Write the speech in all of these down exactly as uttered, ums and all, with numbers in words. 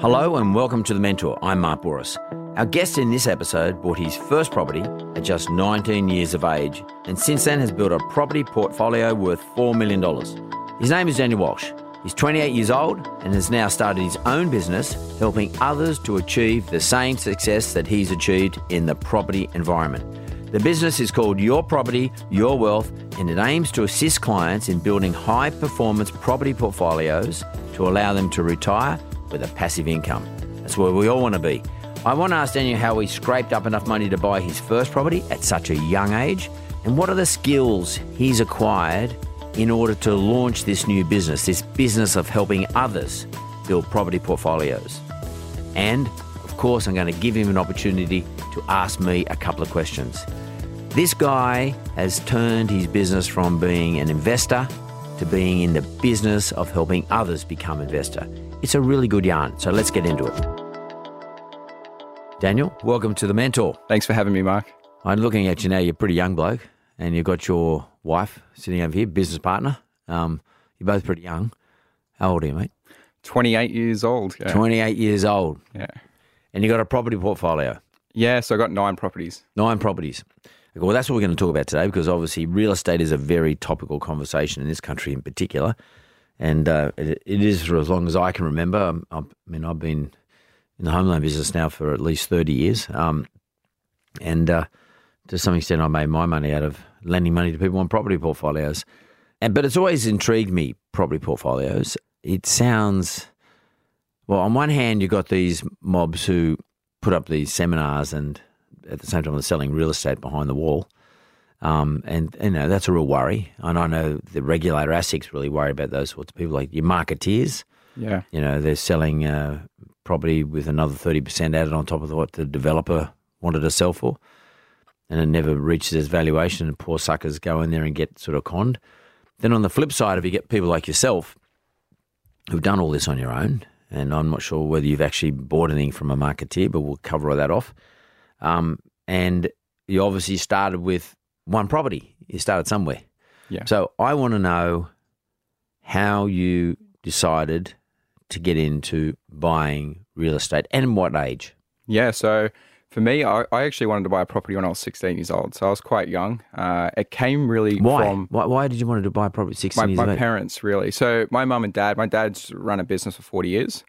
Hello and welcome to The Mentor. I'm Mark Bouris. Our guest in this episode bought his first property at just nineteen years of age, and since then has built a property portfolio worth four million dollars. His name is Daniel Walsh. He's twenty-eight years old and has now started his own business, helping others to achieve the same success that he's achieved in the property environment. The business is called Your Property, Your Wealth, and it aims to assist clients in building high-performance property portfolios to allow them to retire with a passive income. That's where we all want to be. I want to ask Daniel how he scraped up enough money to buy his first property at such a young age, and what are the skills he's acquired in order to launch this new business, this business of helping others build property portfolios. And, of course, I'm going to give him an opportunity to ask me a couple of questions. This guy has turned his business from being an investor to being in the business of helping others become investor. It's a really good yarn, so let's get into it. Daniel, welcome to The Mentor. Thanks for having me, Mark. I'm looking at you now, you're a pretty young bloke, and you've got your wife sitting over here, business partner. Um, you're both pretty young. How old are you, mate? twenty-eight years old. Yeah. twenty-eight years old. Yeah. And you got a property portfolio. Yeah, so I got nine properties. Nine properties. Well, that's what we're going to talk about today, because obviously real estate is a very topical conversation in this country in particular. And uh, it, it is for as long as I can remember. I'm, I'm, I mean, I've been in the home loan business now for at least thirty years. Um, and uh, to some extent, I made my money out of lending money to people on property portfolios. And but it's always intrigued me, property portfolios. It sounds, well, on one hand, you've got these mobs who put up these seminars and at the same time they're selling real estate behind the wall. Um, and, you know, that's a real worry. And I know the regulator, ASIC's really worried about those sorts of people, like your marketeers. Yeah. You know, they're selling uh, property with another thirty percent added on top of what the developer wanted to sell for. And it never reaches its valuation, and poor suckers go in there and get sort of conned. Then on the flip side, if you get people like yourself who've done all this on your own, and I'm not sure whether you've actually bought anything from a marketeer, but we'll cover that off. Um, and you obviously started with one property. You started somewhere. Yeah. So I want to know how you decided to get into buying real estate and what age. Yeah, so... For me, I, I actually wanted to buy a property when I was sixteen years old, so I was quite young. Uh, it came really why? from... Why Why did you want to buy a property at sixteen my, years old? My parents, really. So my mum and dad, my dad's run a business for forty years,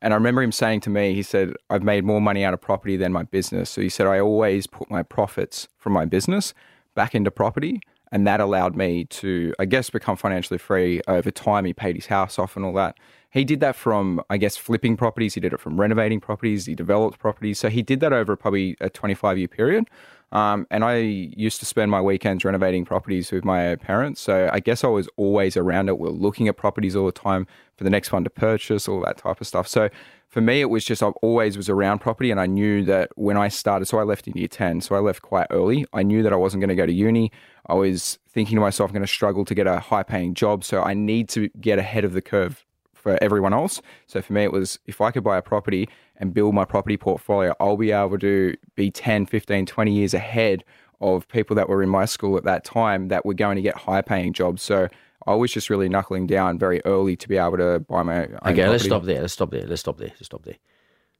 and I remember him saying to me, he said, I've made more money out of property than my business. So he said, I always put my profits from my business back into property, and that allowed me to, I guess, become financially free over time. He paid his house off and all that. He did that from, I guess, flipping properties. He did it from renovating properties. He developed properties. So he did that over probably a twenty-five year period. Um, and I used to spend my weekends renovating properties with my parents. So I guess I was always around it. We're looking at properties all the time for the next one to purchase, all that type of stuff. So for me, it was just, I always was around property, and I knew that when I started, so I left in year ten. So I left quite early. I knew that I wasn't going to go to uni. I was thinking to myself, I'm going to struggle to get a high paying job. So I need to get ahead of the curve for everyone else. So for me, it was, if I could buy a property and build my property portfolio, I'll be able to be ten, fifteen, twenty years ahead of people that were in my school at that time that were going to get high paying jobs. So I was just really knuckling down very early to be able to buy my own property. Okay, let's stop there. Let's stop there. Let's stop there. Let's stop there.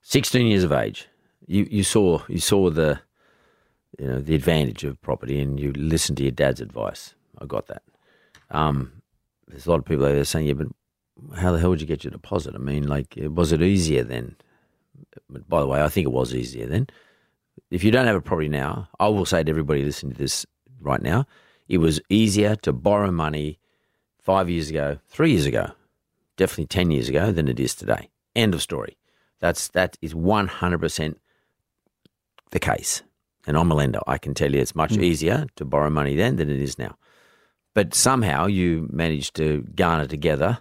sixteen years of age. You you saw you saw the you know, the advantage of property, and you listen to your dad's advice. I got that. Um, there's a lot of people out there saying, yeah, but how the hell would you get your deposit? I mean, like, was it easier then? By the way, I think it was easier then. If you don't have a property now, I will say to everybody listening to this right now, it was easier to borrow money five years ago, three years ago, definitely ten years ago than it is today. End of story. That's, that is one hundred percent the case. And I'm a lender. I can tell you it's much mm. easier to borrow money then than it is now. But somehow you managed to garner together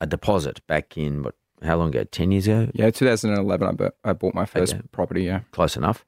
a deposit back in, what, how long ago, ten years ago? Yeah, two thousand eleven I, bu- I bought my first okay. property, yeah. Close enough.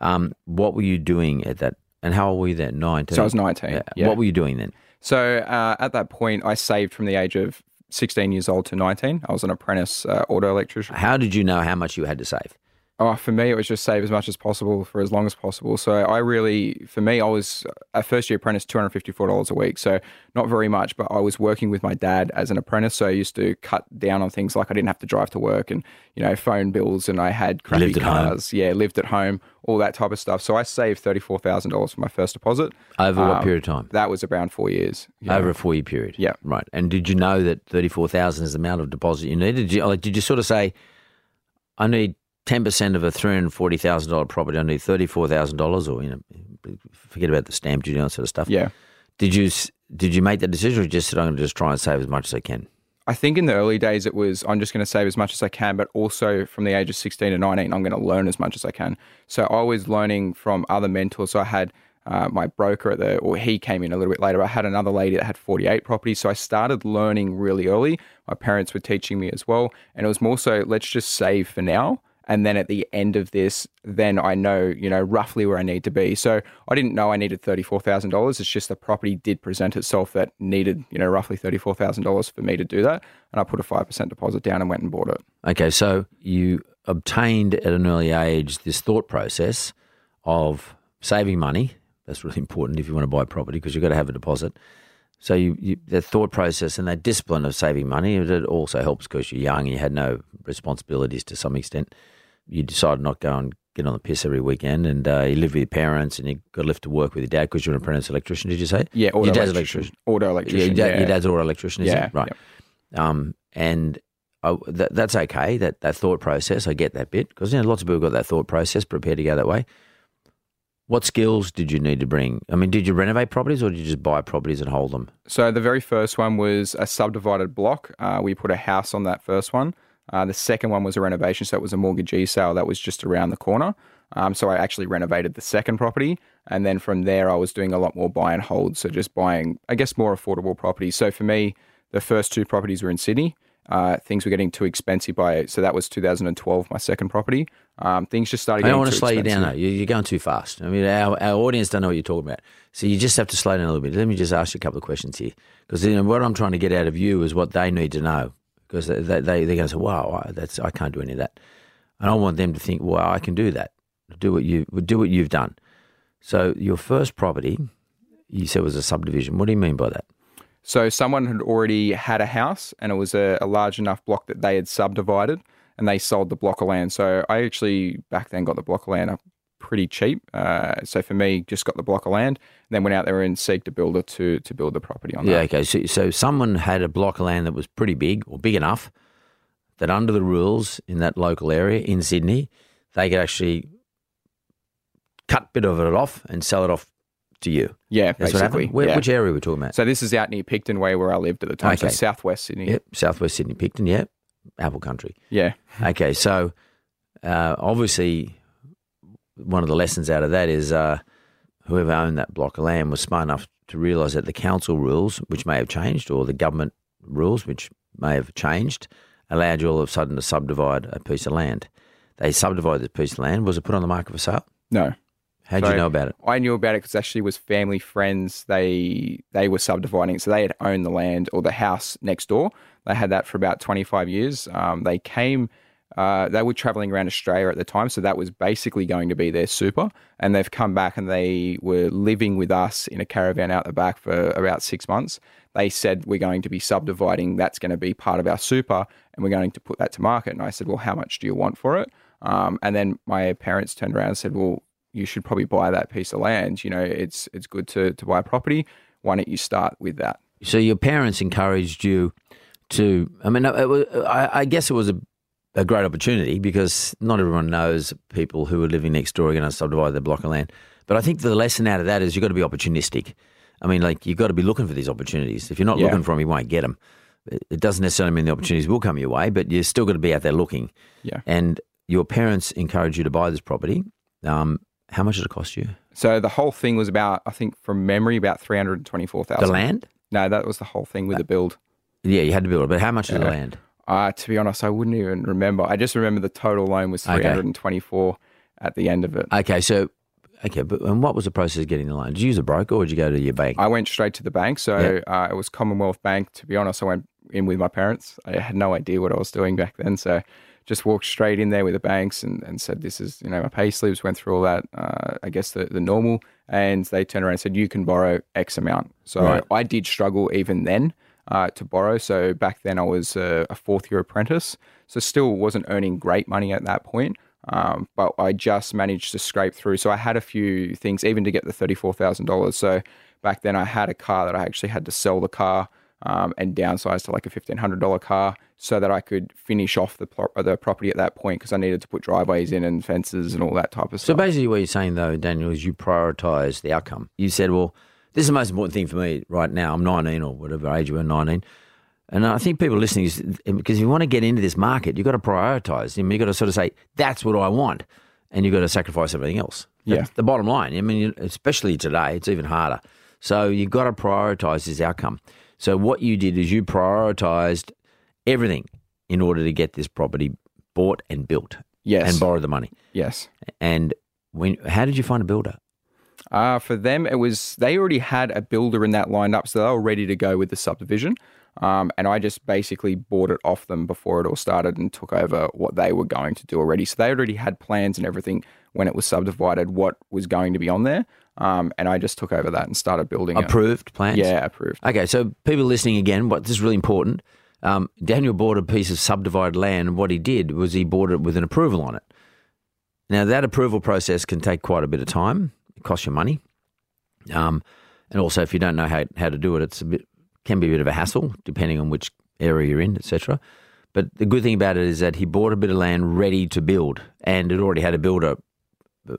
Um, what were you doing at that, and how old were you then, nineteen? So I was nineteen, uh, yeah. What were you doing then? So uh, at that point, I saved from the age of sixteen years old to nineteen. I was an apprentice uh, auto electrician. How did you know how much you had to save? Oh, for me, it was just save as much as possible for as long as possible. So I really, for me, I was a first year apprentice, two hundred fifty-four dollars a week. So not very much, but I was working with my dad as an apprentice. So I used to cut down on things like I didn't have to drive to work and, you know, phone bills, and I had crappy cars. Yeah, lived at home, all that type of stuff. So I saved thirty-four thousand dollars for my first deposit. Over um, what period of time? That was around four years. Yeah. Over a four year period? Yeah. Right. And did you know that thirty-four thousand dollars is the amount of deposit you needed? Did you, like, did you sort of say, I need ten percent of a three hundred forty thousand dollars property, I need thirty-four thousand dollars, or, you know, forget about the stamp duty and that sort of stuff. Yeah. Did you did you make that decision, or just said, I'm going to just try and save as much as I can? I think in the early days it was, I'm just going to save as much as I can, but also from the age of sixteen to nineteen, I'm going to learn as much as I can. So I was learning from other mentors. So I had uh, my broker at the, or he came in a little bit later. I had another lady that had forty-eight properties. So I started learning really early. My parents were teaching me as well. And it was more so, let's just save for now. And then at the end of this, then I know, you know, roughly where I need to be. So I didn't know I needed thirty-four thousand dollars. It's just the property did present itself that needed, you know, roughly thirty-four thousand dollars for me to do that. And I put a five percent deposit down and went and bought it. Okay. So you obtained at an early age this thought process of saving money. That's really important if you want to buy property, because you've got to have a deposit. So you, you, the thought process and that discipline of saving money, it also helps because you're young and you had no responsibilities to some extent. You decided not to go and get on the piss every weekend, and uh, you live with your parents, and you got left to work with your dad because you're an apprentice electrician, did you say? Yeah, auto your dad's electrician. Auto electrician. Your, dad, yeah. your dad's auto electrician, is yeah, right. Yeah. Um, and I, that, that's okay, that, that thought process, I get that bit, because, you know, lots of people got that thought process, prepared to go that way. What skills did you need to bring? I mean, did you renovate properties, or did you just buy properties and hold them? So the very first one was a subdivided block. Uh, we put a house on that first one. Uh, the second one was a renovation, so it was a mortgagee sale that was just around the corner. Um, so I actually renovated the second property, and then from there I was doing a lot more buy and hold, so just buying, I guess, more affordable properties. So for me, the first two properties were in Sydney. Uh, things were getting too expensive by, so that was two thousand twelve, my second property. Um, things just started getting too expensive. I don't want to slow you down though. You're going too fast. I mean, our, our audience don't know what you're talking about. So you just have to slow down a little bit. Let me just ask you a couple of questions here, because, you know, what I'm trying to get out of you is what they need to know. Because they, they, they're going to say, wow, that's, I can't do any of that. And I want them to think, wow, I can do that. Do what, you, do what you've done. So your first property, you said, was a subdivision. What do you mean by that? So someone had already had a house, and it was a, a large enough block that they had subdivided, and they sold the block of land. So I actually back then got the block of land up pretty cheap. Uh, so for me, just got the block of land, and then went out there and seeked a builder to to build the property on that. Yeah, okay. So, so someone had a block of land that was pretty big, or big enough, that under the rules in that local area in Sydney, they could actually cut a bit of it off and sell it off to you. Yeah, that's basically. What Where, yeah. Which area are we talking about? So this is out near Picton Way where I lived at the time, okay. So southwest Sydney. Yep, southwest Sydney, Picton, yep. Apple country. Yeah. Okay, so uh, obviously... one of the lessons out of that is uh, whoever owned that block of land was smart enough to realise that the council rules, which may have changed, or the government rules, which may have changed, allowed you all of a sudden to subdivide a piece of land. They subdivided this piece of land. Was it put on the market for sale? No. How did you know about it? I knew about it because actually it was family friends. They they were subdividing, so they had owned the land or the house next door. They had that for about twenty-five years. Um, they came... Uh, they were traveling around Australia at the time, so that was basically going to be their super, and they've come back and they were living with us in a caravan out the back for about six months. They said, we're going to be subdividing, that's going to be part of our super, and we're going to put that to market. And I said, well, how much do you want for it? Um, and then my parents turned around and said, well, you should probably buy that piece of land. You know, it's it's good to, to buy property. Why don't you start with that? So your parents encouraged you to, I mean, it was, I, I guess it was a, a great opportunity because not everyone knows people who are living next door are going to subdivide their block of land. But I think the lesson out of that is you've got to be opportunistic. I mean, like, you've got to be looking for these opportunities. If you're not yeah. looking for them, you won't get them. It doesn't necessarily mean the opportunities will come your way, but you're still going to be out there looking. Yeah. And your parents encouraged you to buy this property. Um, how much did it cost you? So the whole thing was about, I think from memory, about three hundred twenty-four thousand dollars. The land? No, that was the whole thing with the build. Yeah, you had to build it. But how much is yeah. the land? Uh, to be honest, I wouldn't even remember. I just remember the total loan was three hundred twenty-four okay. at the end of it. Okay, so... Okay, but and what was the process of getting the loan? Did you use a broker or did you go to your bank? I went straight to the bank. So yep. uh, it was Commonwealth Bank. To be honest, I went in with my parents. I had no idea what I was doing back then. So just walked straight in there with the banks and, and said, this is, you know, my pay slips, went through all that, uh, I guess the, the normal. And they turned around and said, you can borrow X amount. So right. I did struggle even then uh, to borrow. So back then I was a, a fourth year apprentice. So still wasn't earning great money at that point. Um, but I just managed to scrape through. So I had a few things, even to get the thirty-four thousand dollars. So back then I had a car that I actually had to sell the car um, and downsize to like a fifteen hundred dollars car so that I could finish off the pro- the property at that point because I needed to put driveways in and fences and all that type of stuff. So basically what you're saying though, Daniel, is you prioritize the outcome. You said, well, this is the most important thing for me right now. I'm nineteen or whatever age you were, nineteen. And I think people listening, is, because if you want to get into this market, you've got to prioritise. I mean, you've got to sort of say, that's what I want. And you've got to sacrifice everything else. That's yeah. the bottom line. I mean, especially today, it's even harder. So you've got to prioritise this outcome. So what you did is you prioritised everything in order to get this property bought and built. Yes. And borrow the money. Yes. And when? How did you find a builder? Uh, for them, it was they already had a builder in that lined up, so they were ready to go with the subdivision. Um, and I just basically bought it off them before it all started and took over what they were going to do already. So they already had plans and everything when it was subdivided, what was going to be on there. Um, and I just took over that and started building it. Approved plans? Yeah, approved. Okay, so people listening again, what this is really important. Um, Daniel bought a piece of subdivided land, and what he did was he bought it with an approval on it. Now, that approval process can take quite a bit of time. It costs you money. Um, and also, if you don't know how, how to do it, it's a bit... can be a bit of a hassle depending on which area you're in, et cetera. But the good thing about it is that he bought a bit of land ready to build and it already had a builder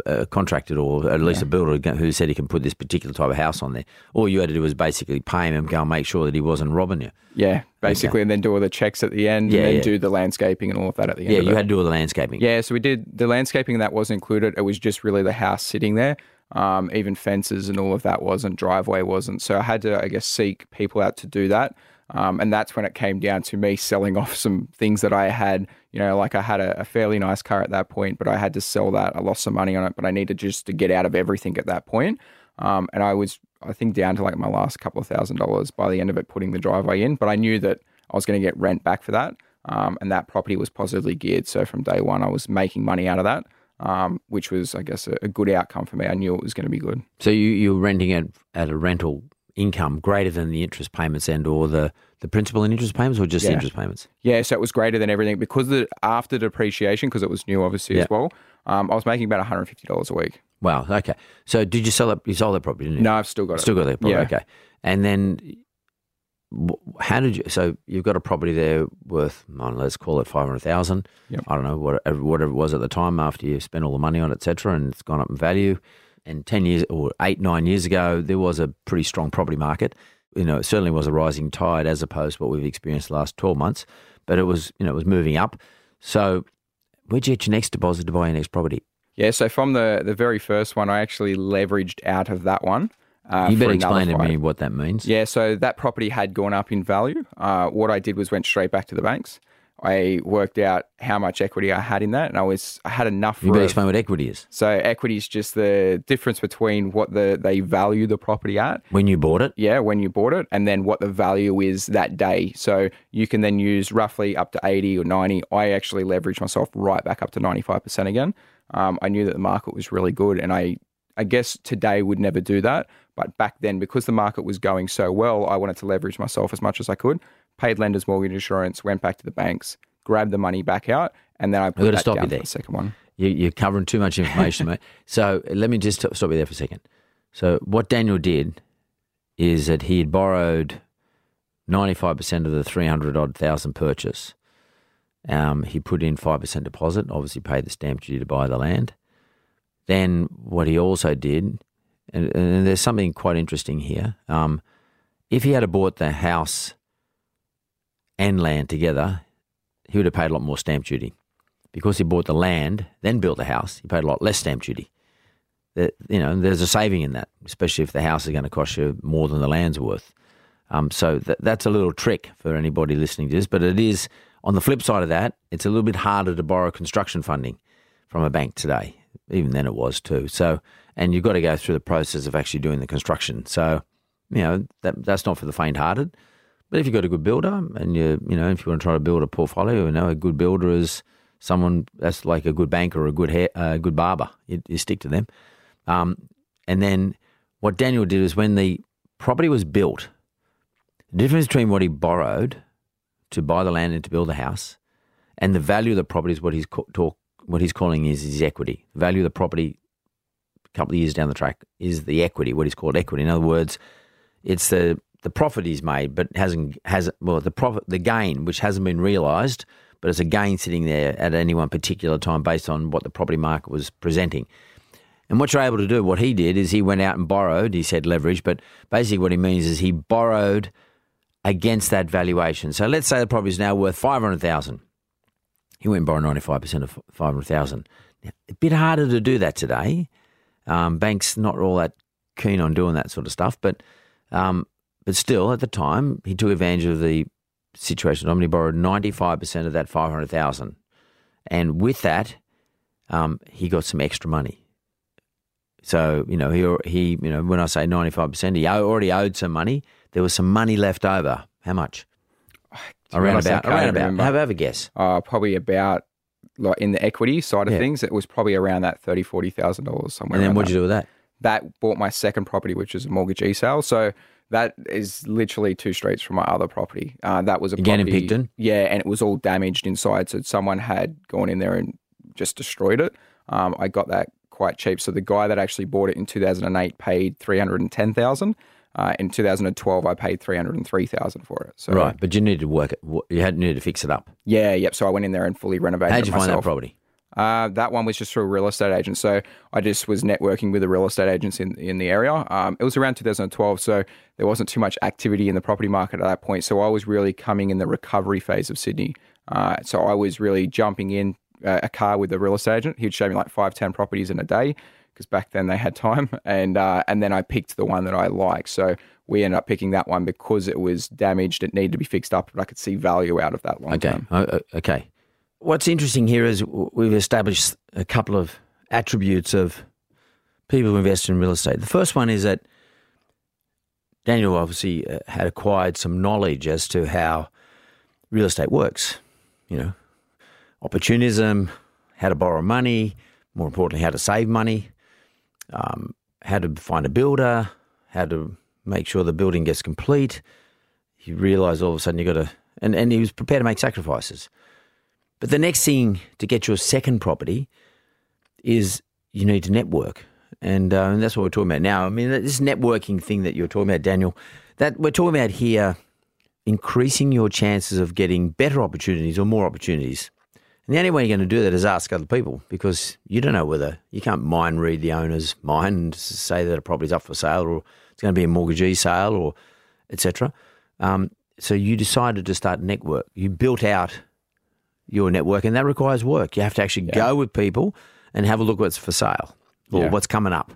uh, contracted or at least yeah. a builder who said he can put this particular type of house on there. All you had to do was basically pay him and go and make sure that he wasn't robbing you. Yeah, basically, okay. And then do all the checks at the end yeah, and then yeah. do the landscaping and all of that at the end. Yeah, you it. had to do all the landscaping. Yeah, so we did the landscaping that wasn't included. It was just really the house sitting there. Um, even fences and all of that wasn't, driveway wasn't. So I had to, I guess, seek people out to do that. Um, and that's when it came down to me selling off some things that I had, you know, like I had a, a fairly nice car at that point, but I had to sell that. I lost some money on it, but I needed just to get out of everything at that point. Um, and I was, I think, down to like my last couple of thousand dollars by the end of it, putting the driveway in. But I knew that I was going to get rent back for that. Um, and that property was positively geared. So from day one, I was making money out of that. Um, which was, I guess, a, a good outcome for me. I knew it was going to be good. So you, you were renting it at, at a rental income greater than the interest payments and or the, the principal and interest payments or just yeah. the interest payments? Yeah, so it was greater than everything because the, after depreciation, because it was new obviously yeah. as well, um, I was making about one hundred fifty dollars a week. Wow, okay. So did you sell it? You sold that property, didn't you? No, I've still got it. Still got that property, yeah. okay. And then how did you, so you've got a property there worth, I don't know, let's call it five hundred thousand dollars. Yep. I don't know, whatever, whatever it was at the time after you spent all the money on it, et cetera, and it's gone up in value. And ten years or eight, nine years ago, there was a pretty strong property market. You know, it certainly was a rising tide as opposed to what we've experienced the last twelve months, but it was, you know, it was moving up. So where'd you get your next deposit to buy your next property? Yeah, so from the, the very first one, I actually leveraged out of that one. Uh, you better explain to me what that means. Yeah, so that property had gone up in value. Uh, what I did was went straight back to the banks. I worked out how much equity I had in that, and I was I had enough. You better explain what equity is. So equity is just the difference between what the they value the property at when you bought it. Yeah, when you bought it, and then what the value is that day. So you can then use roughly up to eighty or ninety. I actually leveraged myself right back up to ninety-five percent again. Um, I knew that the market was really good, and I I guess today would never do that. But back then, because the market was going so well, I wanted to leverage myself as much as I could, paid lenders, mortgage insurance, went back to the banks, grabbed the money back out, and then I put that down for the second one. You, you're covering too much information, mate. So let me just t- stop you there for a second. So what Daniel did is that he had borrowed ninety-five percent of the three hundred odd thousand purchase. Um, he put in five percent deposit, obviously paid the stamp duty to buy the land. Then what he also did, and, and there's something quite interesting here, um, if he had bought the house and land together, he would have paid a lot more stamp duty. Because he bought the land, then built the house, he paid a lot less stamp duty. That, you know, there's a saving in that, especially if the house is going to cost you more than the land's worth. Um, so th- that's a little trick for anybody listening to this. But it is, on the flip side of that, it's a little bit harder to borrow construction funding from a bank today. Even then it was too. So, and you've got to go through the process of actually doing the construction. So, you know, that that's not for the faint-hearted. But if you've got a good builder and, you you know, if you want to try to build a portfolio, you know, a good builder is someone that's like a good banker or a good hair, uh, good barber. You, you stick to them. Um, and then what Daniel did is when the property was built, the difference between what he borrowed to buy the land and to build the house and the value of the property is what he's co- talk, what he's calling is his equity. The value of the property a couple of years down the track is the equity, what he's called equity. In other words, it's the, the profit he's made but hasn't hasn't well the profit the gain which hasn't been realised, but it's a gain sitting there at any one particular time based on what the property market was presenting. And what you're able to do, what he did is he went out and borrowed, he said leverage, but basically what he means is he borrowed against that valuation. So let's say the property is now worth five hundred thousand dollars. He went and borrowed ninety-five percent of five hundred thousand dollars. Now, a bit harder to do that today. Um, banks not all that keen on doing that sort of stuff, but um, but still at the time he took advantage of the situation. I mean, he borrowed ninety-five percent of that five hundred thousand dollars, and with that, um, he got some extra money. So you know, he he you know, when I say ninety-five percent, he already owed some money. There was some money left over. How much? Around about. Around about. Have, have a guess. Uh, probably about like in the equity side of yeah. things, it was probably around that thirty, forty thousand dollars somewhere. And then what'd that. you do with that? That bought my second property, which is a mortgagee sale. So that is literally two streets from my other property. Uh, that was a Again property. Again in Picton? Yeah, and it was all damaged inside. So someone had gone in there and just destroyed it. Um, I got that quite cheap. So the guy that actually bought it in two thousand eight paid three hundred ten thousand dollars. Uh, in two thousand twelve, I paid three hundred three thousand dollars for it. So, right, but you needed to work it. You had needed to fix it up. Yeah, yep. So I went in there and fully renovated it myself. How did you find that property? Uh, that one was just through a real estate agent. So I just was networking with the real estate agents in, in the area. Um, it was around two thousand twelve, so there wasn't too much activity in the property market at that point. So I was really coming in the recovery phase of Sydney. Uh, so I was really jumping in uh, a car with the real estate agent. He'd show me like five, ten properties in a day because back then they had time. And, uh, and then I picked the one that I liked. So we ended up picking that one because it was damaged. It needed to be fixed up, but I could see value out of that long term. Okay. Uh, okay. What's interesting here is we've established a couple of attributes of people who invest in real estate. The first one is that Daniel obviously had acquired some knowledge as to how real estate works, you know, opportunism, how to borrow money, more importantly, how to save money, um, how to find a builder, how to make sure the building gets complete. He realised all of a sudden you got to, and, and he was prepared to make sacrifices. But the next thing to get your second property is you need to network. And, uh, and that's what we're talking about now. I mean, this networking thing that you're talking about, Daniel, that we're talking about here, increasing your chances of getting better opportunities or more opportunities. And the only way you're going to do that is ask other people, because you don't know whether, you can't mind read the owner's mind and say that a property's up for sale or it's going to be a mortgagee sale or et cetera. Um, so you decided to start a network. You built out your network, and that requires work. You have to actually yeah. go with people and have a look at what's for sale or yeah. what's coming up,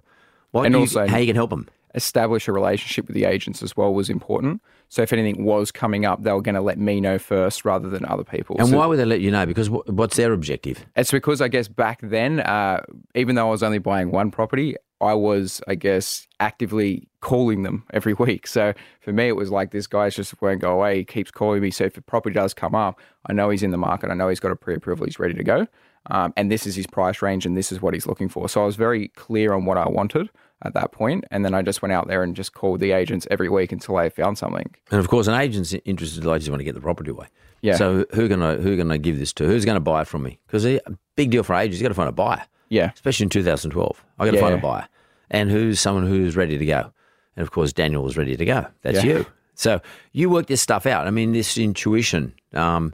what and you, also how you can help them. Establish a relationship with the agents as well was important. So if anything was coming up, they were going to let me know first rather than other people. And so why would they let you know? Because what's their objective? It's because I guess back then, uh, even though I was only buying one property, I was, I guess, actively calling them every week. So for me, it was like this guy's just won't go away. He keeps calling me. So if the property does come up, I know he's in the market. I know he's got a pre-approval. He's ready to go. Um, and this is his price range and this is what he's looking for. So I was very clear on what I wanted at that point. And then I just went out there and just called the agents every week until I found something. And of course, an agent's interested, I just want to get the property away. Yeah. So who can I, who can I give this to? Who's going to buy it from me? Because a big deal for agents, you've got to find a buyer. Yeah. Especially in two thousand twelve. I've got to yeah. find a buyer. And who's someone who's ready to go? And of course, Daniel was ready to go. That's yeah. you. So you work this stuff out. I mean, this intuition, um,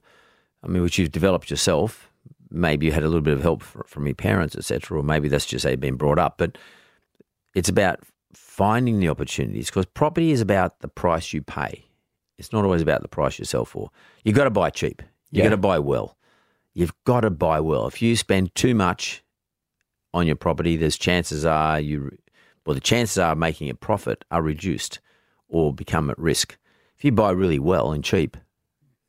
I mean, which you've developed yourself. Maybe you had a little bit of help from your parents, et cetera, or maybe that's just how you've been brought up. But it's about finding the opportunities, because property is about the price you pay. It's not always about the price you sell for. You've got to buy cheap. You've yeah. got to buy well. You've got to buy well. If you spend too much on your property, there's chances are you, well, the chances are making a profit are reduced or become at risk. If you buy really well and cheap,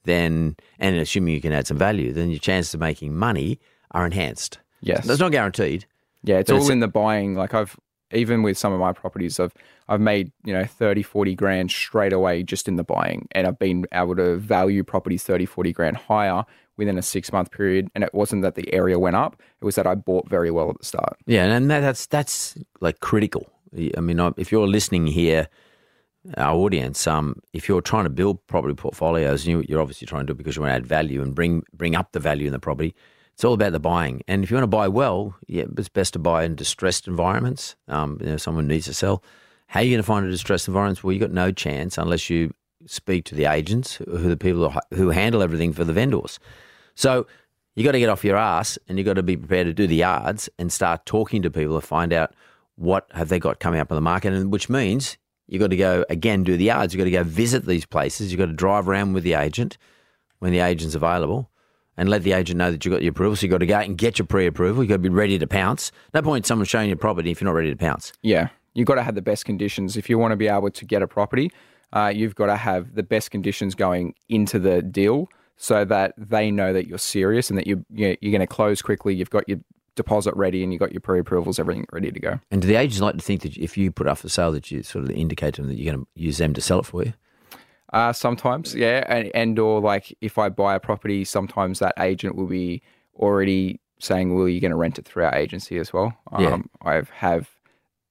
then, and assuming you can add some value, then your chances of making money are enhanced. Yes. So that's not guaranteed. Yeah, it's all it's, in the buying. Like I've, even with some of my properties, I've I've made, you know, thirty, forty grand straight away just in the buying. And I've been able to value properties thirty, forty grand higher within a six month period. And it wasn't that the area went up. It was that I bought very well at the start. Yeah. And that, that's, that's like critical. I mean, if you're listening here, our audience, um, if you're trying to build property portfolios, and you, you're obviously trying to do it because you want to add value and bring bring up the value in the property, it's all about the buying. And if you want to buy well, yeah, it's best to buy in distressed environments. Um, you know, someone needs to sell. How are you going to find a distressed environment? Well, you've got no chance unless you speak to the agents, who the people who handle everything for the vendors. So you got to get off your ass, and you got to be prepared to do the yards and start talking to people to find out what have they got coming up in the market, and which means you've got to go, again, do the yards. You've got to go visit these places. You've got to drive around with the agent when the agent's available and let the agent know that you've got your approval. So you've got to go out and get your pre-approval. You've got to be ready to pounce. No point in someone showing you a property if you're not ready to pounce. Yeah. You've got to have the best conditions. If you want to be able to get a property, uh, you've got to have the best conditions going into the deal so that they know that you're serious and that you're, you're going to close quickly. You've got your deposit ready and you got your pre-approvals, everything ready to go. And do the agents like to think that if you put up for sale that you sort of indicate to them that you're going to use them to sell it for you? Uh, sometimes, yeah. And, and or like if I buy a property, sometimes that agent will be already saying, well, you're going to rent it through our agency as well. Um, yeah. I have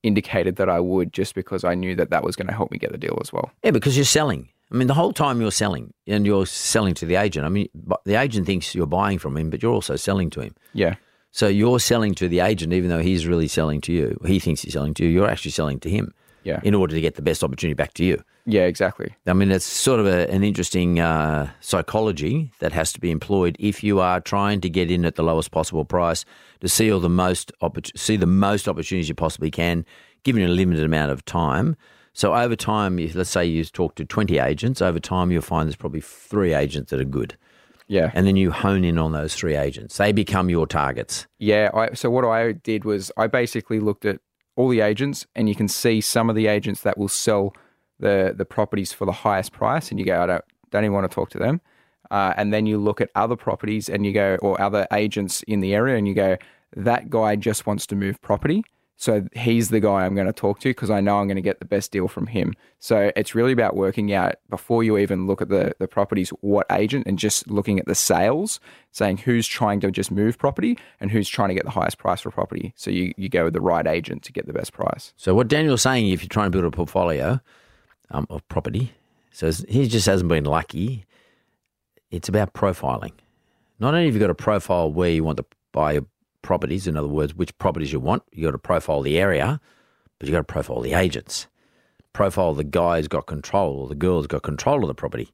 indicated that I would just because I knew that that was going to help me get the deal as well. Yeah, because you're selling. I mean, the whole time you're selling and you're selling to the agent. I mean, the agent thinks you're buying from him, but you're also selling to him. Yeah. So you're selling to the agent, even though he's really selling to you. He thinks he's selling to you. You're actually selling to him yeah. in order to get the best opportunity back to you. Yeah, exactly. I mean, it's sort of a, an interesting uh, psychology that has to be employed if you are trying to get in at the lowest possible price to see all the most oppor- see the most opportunities you possibly can, given a limited amount of time. So over time, if, let's say you talk to twenty agents. Over time, you'll find there's probably three agents that are good. Yeah. And then you hone in on those three agents. They become your targets. Yeah. I, so what I did was I basically looked at all the agents, and you can see some of the agents that will sell the, the properties for the highest price, and you go, I don't, don't even want to talk to them. Uh, and then you look at other properties and you go, or other agents in the area, and you go, that guy just wants to move property. So he's the guy I'm going to talk to because I know I'm going to get the best deal from him. So it's really about working out before you even look at the, the properties, what agent, and just looking at the sales, saying who's trying to just move property and who's trying to get the highest price for property. So you, you go with the right agent to get the best price. So what Daniel's saying, if you're trying to build a portfolio um, of property, so he just hasn't been lucky. It's about profiling. Not only have you got a profile where you want to buy a properties, in other words, which properties you want. You got to profile the area, but you got to profile the agents. Profile the guy who's got control or the girl who's got control of the property,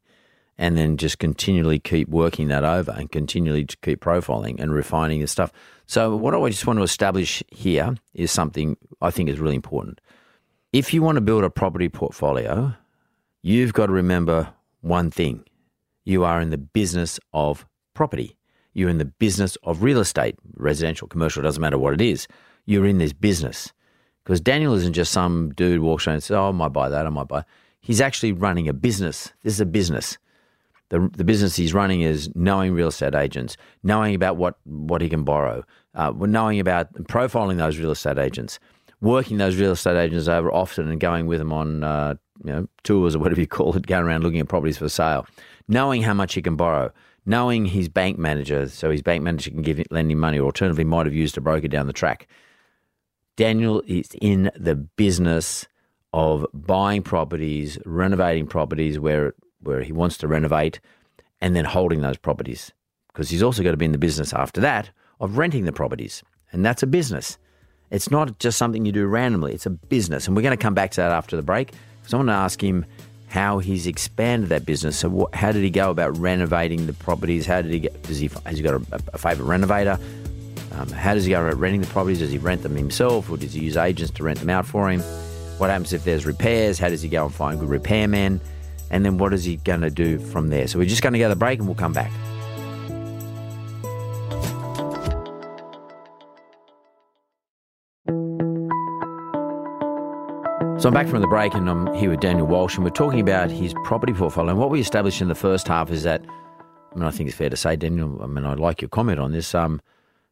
and then just continually keep working that over and continually to keep profiling and refining this stuff. So what I just want to establish here is something I think is really important. If you want to build a property portfolio, you've got to remember one thing. You are in the business of property. You're in the business of real estate, residential, commercial, doesn't matter what it is. You're in this business. Because Daniel isn't just some dude walks around and says, oh, I might buy that, I might buy. He's actually running a business. This is a business. The the business he's running is knowing real estate agents, knowing about what, what he can borrow, uh, knowing about profiling those real estate agents, working those real estate agents over often and going with them on uh, you know, tours or whatever you call it, going around looking at properties for sale, knowing how much he can borrow, knowing his bank manager, so his bank manager can give it, lend him money, or alternatively might have used a broker down the track. Daniel is in the business of buying properties, renovating properties where where he wants to renovate, and then holding those properties, because he's also going to be in the business after that of renting the properties. And that's a business. It's not just something you do randomly. It's a business. And we're going to come back to that after the break, because I want to ask him how he's expanded that business. So what, how did he go about renovating the properties? How did he get, does he, has he got a, a favourite renovator? Um, how does he go about renting the properties? Does he rent them himself, or does he use agents to rent them out for him? What happens if there's repairs? How does he go and find good repairmen? And then what is he going to do from there? So we're just going to go to the break and we'll come back. So I'm back from the break and I'm here with Daniel Walsh, and we're talking about his property portfolio. And what we established in the first half is that, I mean, I think it's fair to say, Daniel, I mean, I like your comment on this. Um,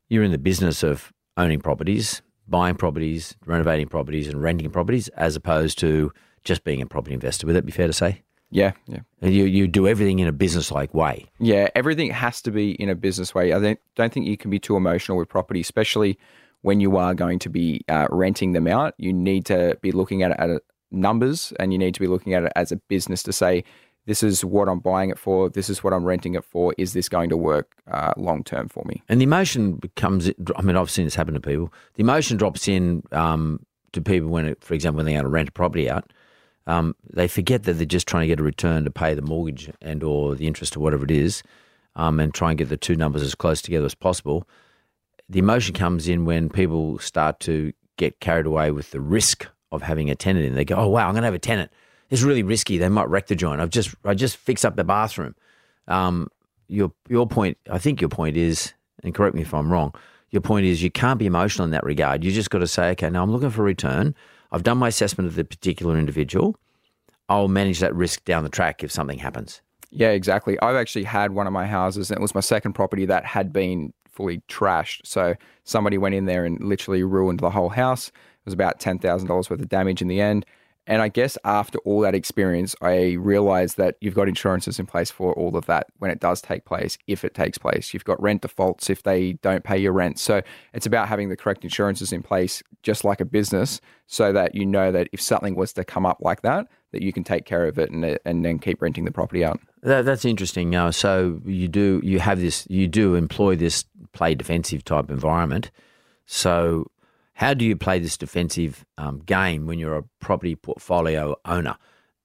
you're in the business of owning properties, buying properties, renovating properties and renting properties, as opposed to just being a property investor. Would that be fair to say? Yeah, yeah. You you do everything in a business-like way. Yeah, everything has to be in a business way. I don't, don't think you can be too emotional with property, especially when you are going to be uh, renting them out. You need to be looking at it at numbers, and you need to be looking at it as a business to say, this is what I'm buying it for, this is what I'm renting it for, is this going to work uh, long-term for me? And the emotion becomes, I mean, I've seen this happen to people. The emotion drops in um, to people when, it, for example, when they're going to rent a property out. Um, they forget that they're just trying to get a return to pay the mortgage and or the interest or whatever it is, um, and try and get the two numbers as close together as possible. The emotion comes in when people start to get carried away with the risk of having a tenant in. They go, oh, wow, I'm going to have a tenant. It's really risky. They might wreck the joint. I've just I just fixed up the bathroom. Um, your your point, I think your point is, and correct me if I'm wrong, your point is you can't be emotional in that regard. You just got to say, okay, now I'm looking for a return. I've done my assessment of the particular individual. I'll manage that risk down the track if something happens. Yeah, exactly. I've actually had one of my houses, and it was my second property that had been fully trashed. So somebody went in there and literally ruined the whole house. It was about ten thousand dollars worth of damage in the end. And I guess after all that experience, I realized that you've got insurances in place for all of that when it does take place, if it takes place. You've got rent defaults if they don't pay your rent. So it's about having the correct insurances in place, just like a business, so that you know that if something was to come up like that, that you can take care of it and and then keep renting the property out. That, that's interesting. Uh, so you do you have this you do employ this play defensive type environment. So how do you play this defensive um, game when you're a property portfolio owner?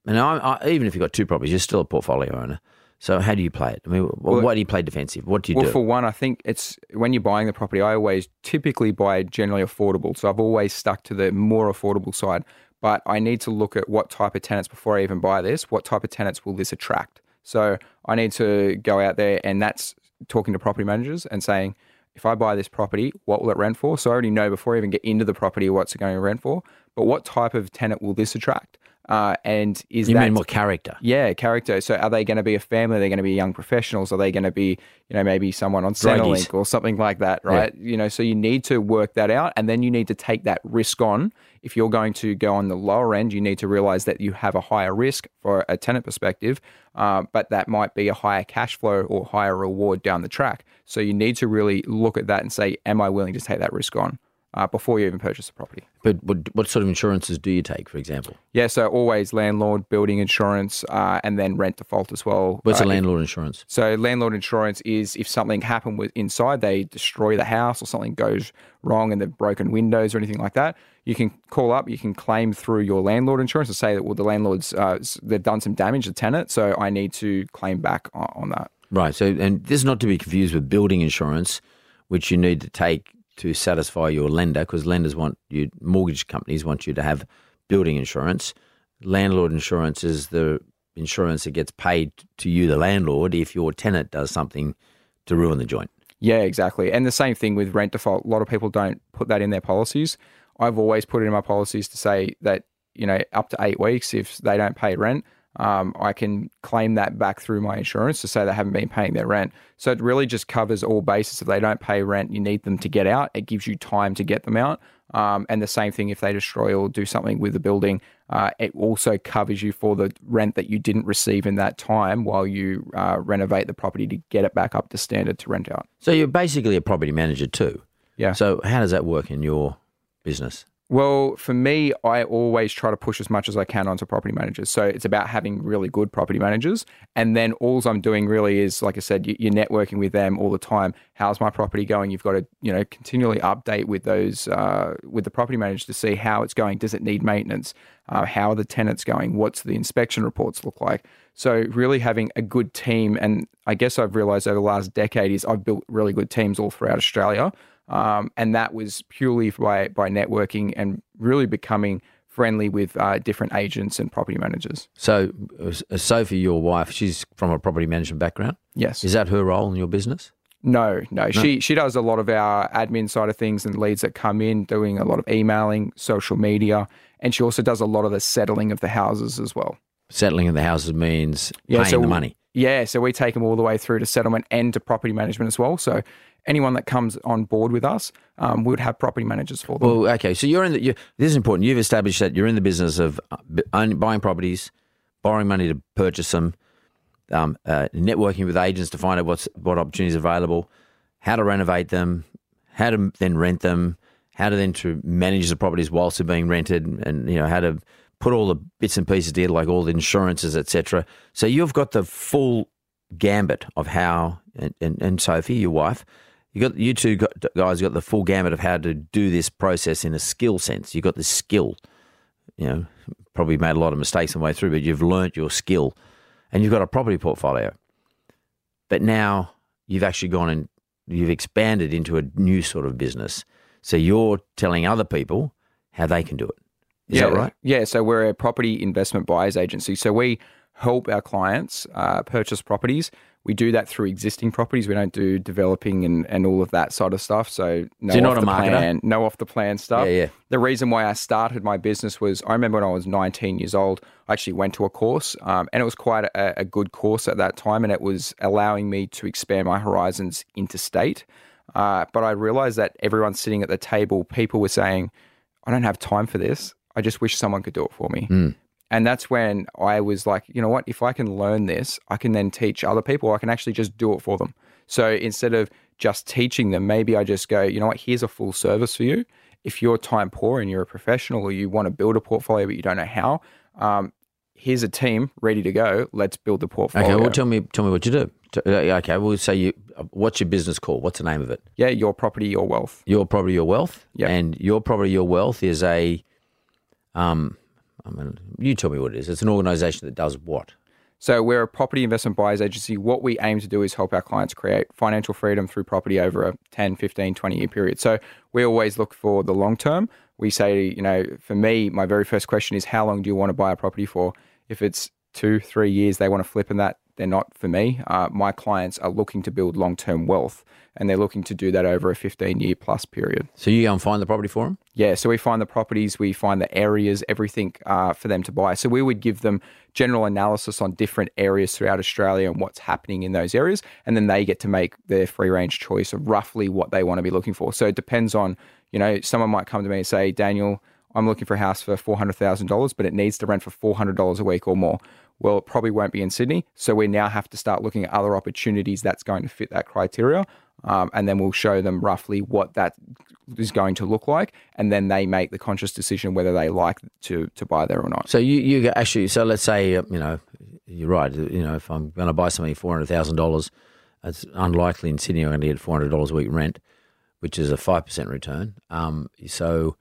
And I, I, even if you've got two properties, you're still a portfolio owner. So how do you play it? I mean, wh- well, why do you play defensive? What do you well, do? Well, for one, I think it's when you're buying the property, I always typically buy generally affordable. So I've always stuck to the more affordable side. But I need to look at what type of tenants, before I even buy this, what type of tenants will this attract? So I need to go out there, and that's talking to property managers and saying, if I buy this property, what will it rent for? So I already know before I even get into the property what's it going to rent for, but what type of tenant will this attract? Uh, and is you that... You mean more character? Yeah, character. So are they going to be a family? Are they going to be young professionals? Are they going to be, you know, maybe someone on Centrelink or something like that, right? Yeah. You know, so you need to work that out, and then you need to take that risk on. If you're going to go on the lower end, you need to realize that you have a higher risk for a tenant perspective, uh, but that might be a higher cash flow or higher reward down the track. So you need to really look at that and say, am I willing to take that risk on? Uh, before you even purchase the property. But what, what sort of insurances do you take, for example? Yeah, so always landlord, building insurance, uh, and then rent default as well. What's uh, a landlord if, insurance? So landlord insurance is if something happened with inside, they destroy the house or something goes wrong and they've broken windows or anything like that, you can call up, you can claim through your landlord insurance and say that, well, the landlord's, uh, they've done some damage to the tenant, so I need to claim back on, on that. Right, so and this is not to be confused with building insurance, which you need to take to satisfy your lender, because lenders want you, mortgage companies want you to have building insurance. Landlord insurance is the insurance that gets paid to you, the landlord, if your tenant does something to ruin the joint. Yeah, exactly. And the same thing with rent default. A lot of people don't put that in their policies. I've always put it in my policies to say that, you know, up to eight weeks, if they don't pay rent, Um, I can claim that back through my insurance to say they haven't been paying their rent. So it really just covers all bases. If they don't pay rent, you need them to get out. It gives you time to get them out. Um, and the same thing if they destroy or do something with the building, uh, it also covers you for the rent that you didn't receive in that time while you uh, renovate the property to get it back up to standard to rent out. So you're basically a property manager too. Yeah. So how does that work in your business? Well, for me, I always try to push as much as I can onto property managers. So it's about having really good property managers. And then all I'm doing really is, like I said, you're networking with them all the time. How's my property going? You've got to, you know, continually update with those, uh, with the property manager to see how it's going. Does it need maintenance? Uh, how are the tenants going? What's the inspection reports look like? So really having a good team. And I guess I've realized over the last decade is I've built really good teams all throughout Australia. Um, and that was purely by, by networking and really becoming friendly with uh, different agents and property managers. So uh, Sophie, your wife, she's from a property management background? Yes. Is that her role in your business? No, no. no. She she does a lot of our admin side of things and leads that come in, doing a lot of emailing, social media, and she also does a lot of the settling of the houses as well. Settling of the houses means yeah, paying so the we, money? Yeah, so we take them all the way through to settlement and to property management as well. So anyone that comes on board with us, um, we would have property managers for them. Well, okay. So you're in the, you're, this is important. You've established that you're in the business of buying properties, borrowing money to purchase them, um, uh, networking with agents to find out what's, what opportunities are available, how to renovate them, how to then rent them, how to then to manage the properties whilst they're being rented, and you know how to put all the bits and pieces together, like all the insurances, et cetera. So you've got the full gambit of how, and, and, and Sophie, your wife, You got you two got, guys got the full gamut of how to do this process in a skill sense. You got the skill, you know, probably made a lot of mistakes on the way through, but you've learnt your skill, and you've got a property portfolio. But now you've actually gone and you've expanded into a new sort of business. So you're telling other people how they can do it. Is yeah, that right? Yeah. So we're a property investment buyers agency. So we help our clients uh, purchase properties. We do that through existing properties. We don't do developing and, and all of that sort of stuff. So no so off the plan, no off the plan stuff. Yeah, yeah. The reason why I started my business was I remember when I was nineteen years old, I actually went to a course um, and it was quite a, a good course at that time. And it was allowing me to expand my horizons interstate. Uh, but I realized that everyone sitting at the table, people were saying, I don't have time for this. I just wish someone could do it for me. Mm. And that's when I was like, you know what, if I can learn this, I can then teach other people. I can actually just do it for them. So instead of just teaching them, maybe I just go, you know what, here's a full service for you. If you're time poor and you're a professional or you want to build a portfolio but you don't know how, um, here's a team ready to go. Let's build the portfolio. Okay, well, tell me tell me what you do. Okay, well, so you, what's your business called? What's the name of it? Yeah, Your Property, Your Wealth. Your Property, Your Wealth? Yeah. And Your Property, Your Wealth is a... um. I mean, you tell me what it is. It's an organisation that does what? So we're a property investment buyers agency. What we aim to do is help our clients create financial freedom through property over a ten, fifteen, twenty year period. So we always look for the long term. We say, you know, for me, my very first question is how long do you want to buy a property for? If it's two, three years, they want to flip in that, they're not for me. Uh, my clients are looking to build long-term wealth and they're looking to do that over a fifteen year plus period. So you go and find the property for them? Yeah. So we find the properties, we find the areas, everything uh, for them to buy. So we would give them general analysis on different areas throughout Australia and what's happening in those areas. And then they get to make their free range choice of roughly what they want to be looking for. So it depends on, you know, someone might come to me and say, Daniel, I'm looking for a house for four hundred thousand dollars, but it needs to rent for four hundred dollars a week or more. Well, it probably won't be in Sydney. So we now have to start looking at other opportunities that's going to fit that criteria. Um, and then we'll show them roughly what that is going to look like. And then they make the conscious decision whether they like to to buy there or not. So you, you actually, so let's say, you know, you're right. You know, if I'm going to buy something for four hundred thousand dollars, it's unlikely in Sydney I'm going to get four hundred dollars a week rent, which is a five percent return. Um, so...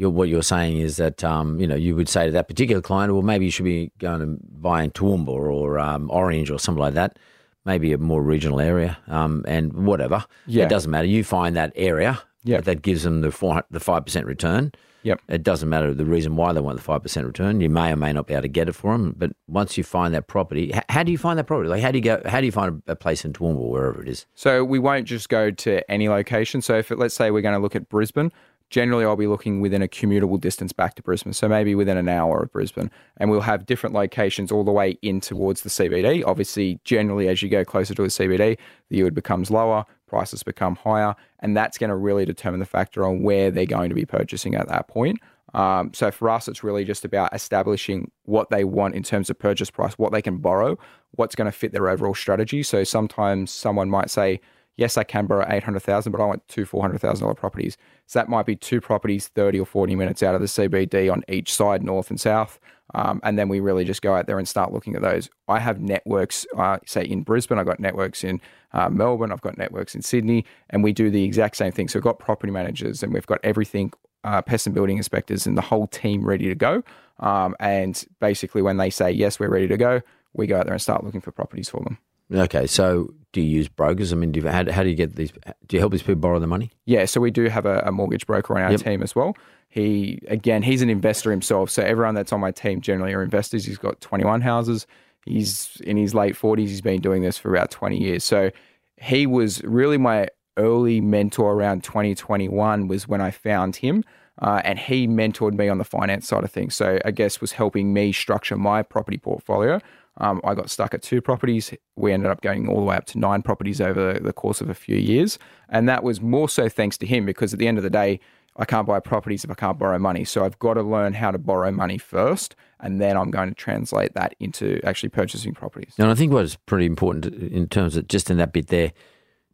You're, what you're saying is that, um, you know, you would say to that particular client, well, maybe you should be going to buy in Toowoomba or um, Orange or something like that, maybe a more regional area um, and whatever. Yeah. It doesn't matter. You find that area yep. that gives them the four, the five percent return. Yep. It doesn't matter the reason why they want the five percent return. You may or may not be able to get it for them. But once you find that property, h- how do you find that property? Like how do you go? How do you find a, a place in Toowoomba or wherever it is? So we won't just go to any location. So if it, let's say we're going to look at Brisbane, generally, I'll be looking within a commutable distance back to Brisbane, so maybe within an hour of Brisbane. And we'll have different locations all the way in towards the C B D. Obviously, generally, as you go closer to the C B D, the yield becomes lower, prices become higher, and that's going to really determine the factor on where they're going to be purchasing at that point. Um, so for us, it's really just about establishing what they want in terms of purchase price, what they can borrow, what's going to fit their overall strategy. So sometimes someone might say, yes, I can borrow eight hundred thousand dollars, but I want two four hundred thousand dollars properties. So that might be two properties, thirty or forty minutes out of the C B D on each side, north and south. Um, and then we really just go out there and start looking at those. I have networks, uh, say in Brisbane, I've got networks in uh, Melbourne, I've got networks in Sydney, and we do the exact same thing. So we've got property managers and we've got everything, uh, pest and building inspectors and the whole team ready to go. Um, and basically when they say, yes, we're ready to go, we go out there and start looking for properties for them. Okay, so do you use brokers? I mean, do you, how, how do you get these? Do you help these people borrow the money? Yeah, so we do have a, a mortgage broker on our yep. team as well. He, again, he's an investor himself. So everyone that's on my team generally are investors. He's got twenty-one houses. He's in his late forties. He's been doing this for about twenty years. So he was really my early mentor around twenty twenty-one was when I found him. Uh, and he mentored me on the finance side of things. So I guess was helping me structure my property portfolio. Um, I got stuck at two properties. We ended up going all the way up to nine properties over the course of a few years. And that was more so thanks to him, because at the end of the day, I can't buy properties if I can't borrow money. So I've got to learn how to borrow money first, and then I'm going to translate that into actually purchasing properties. And I think what's pretty important in terms of just in that bit there,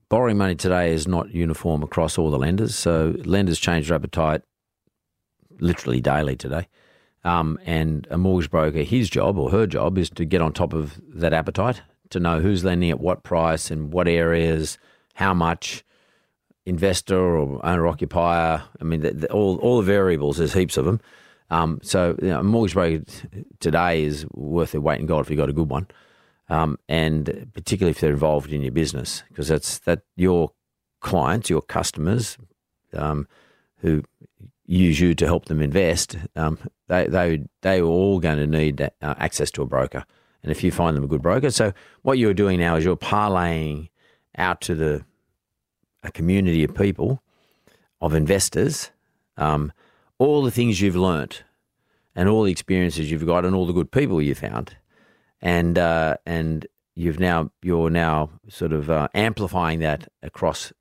borrowing money today is not uniform across all the lenders. So lenders change their appetite literally daily today. Um, and a mortgage broker, his job or her job is to get on top of that appetite, to know who's lending at what price and what areas, how much, investor or owner-occupier. I mean, the, the, all all the variables, there's heaps of them. Um, so you know, a mortgage broker today is worth their weight in gold if you've got a good one, um, and particularly if they're involved in your business, because that's that your clients, your customers um, who use you to help them invest, um, they they they are all going to need that, uh, access to a broker, and if you find them a good broker. So what you're doing now is you're parlaying out to the a community of people, of investors, um, all the things you've learnt, and all the experiences you've got, and all the good people you found, and uh, and you've now you're now sort of uh, amplifying that across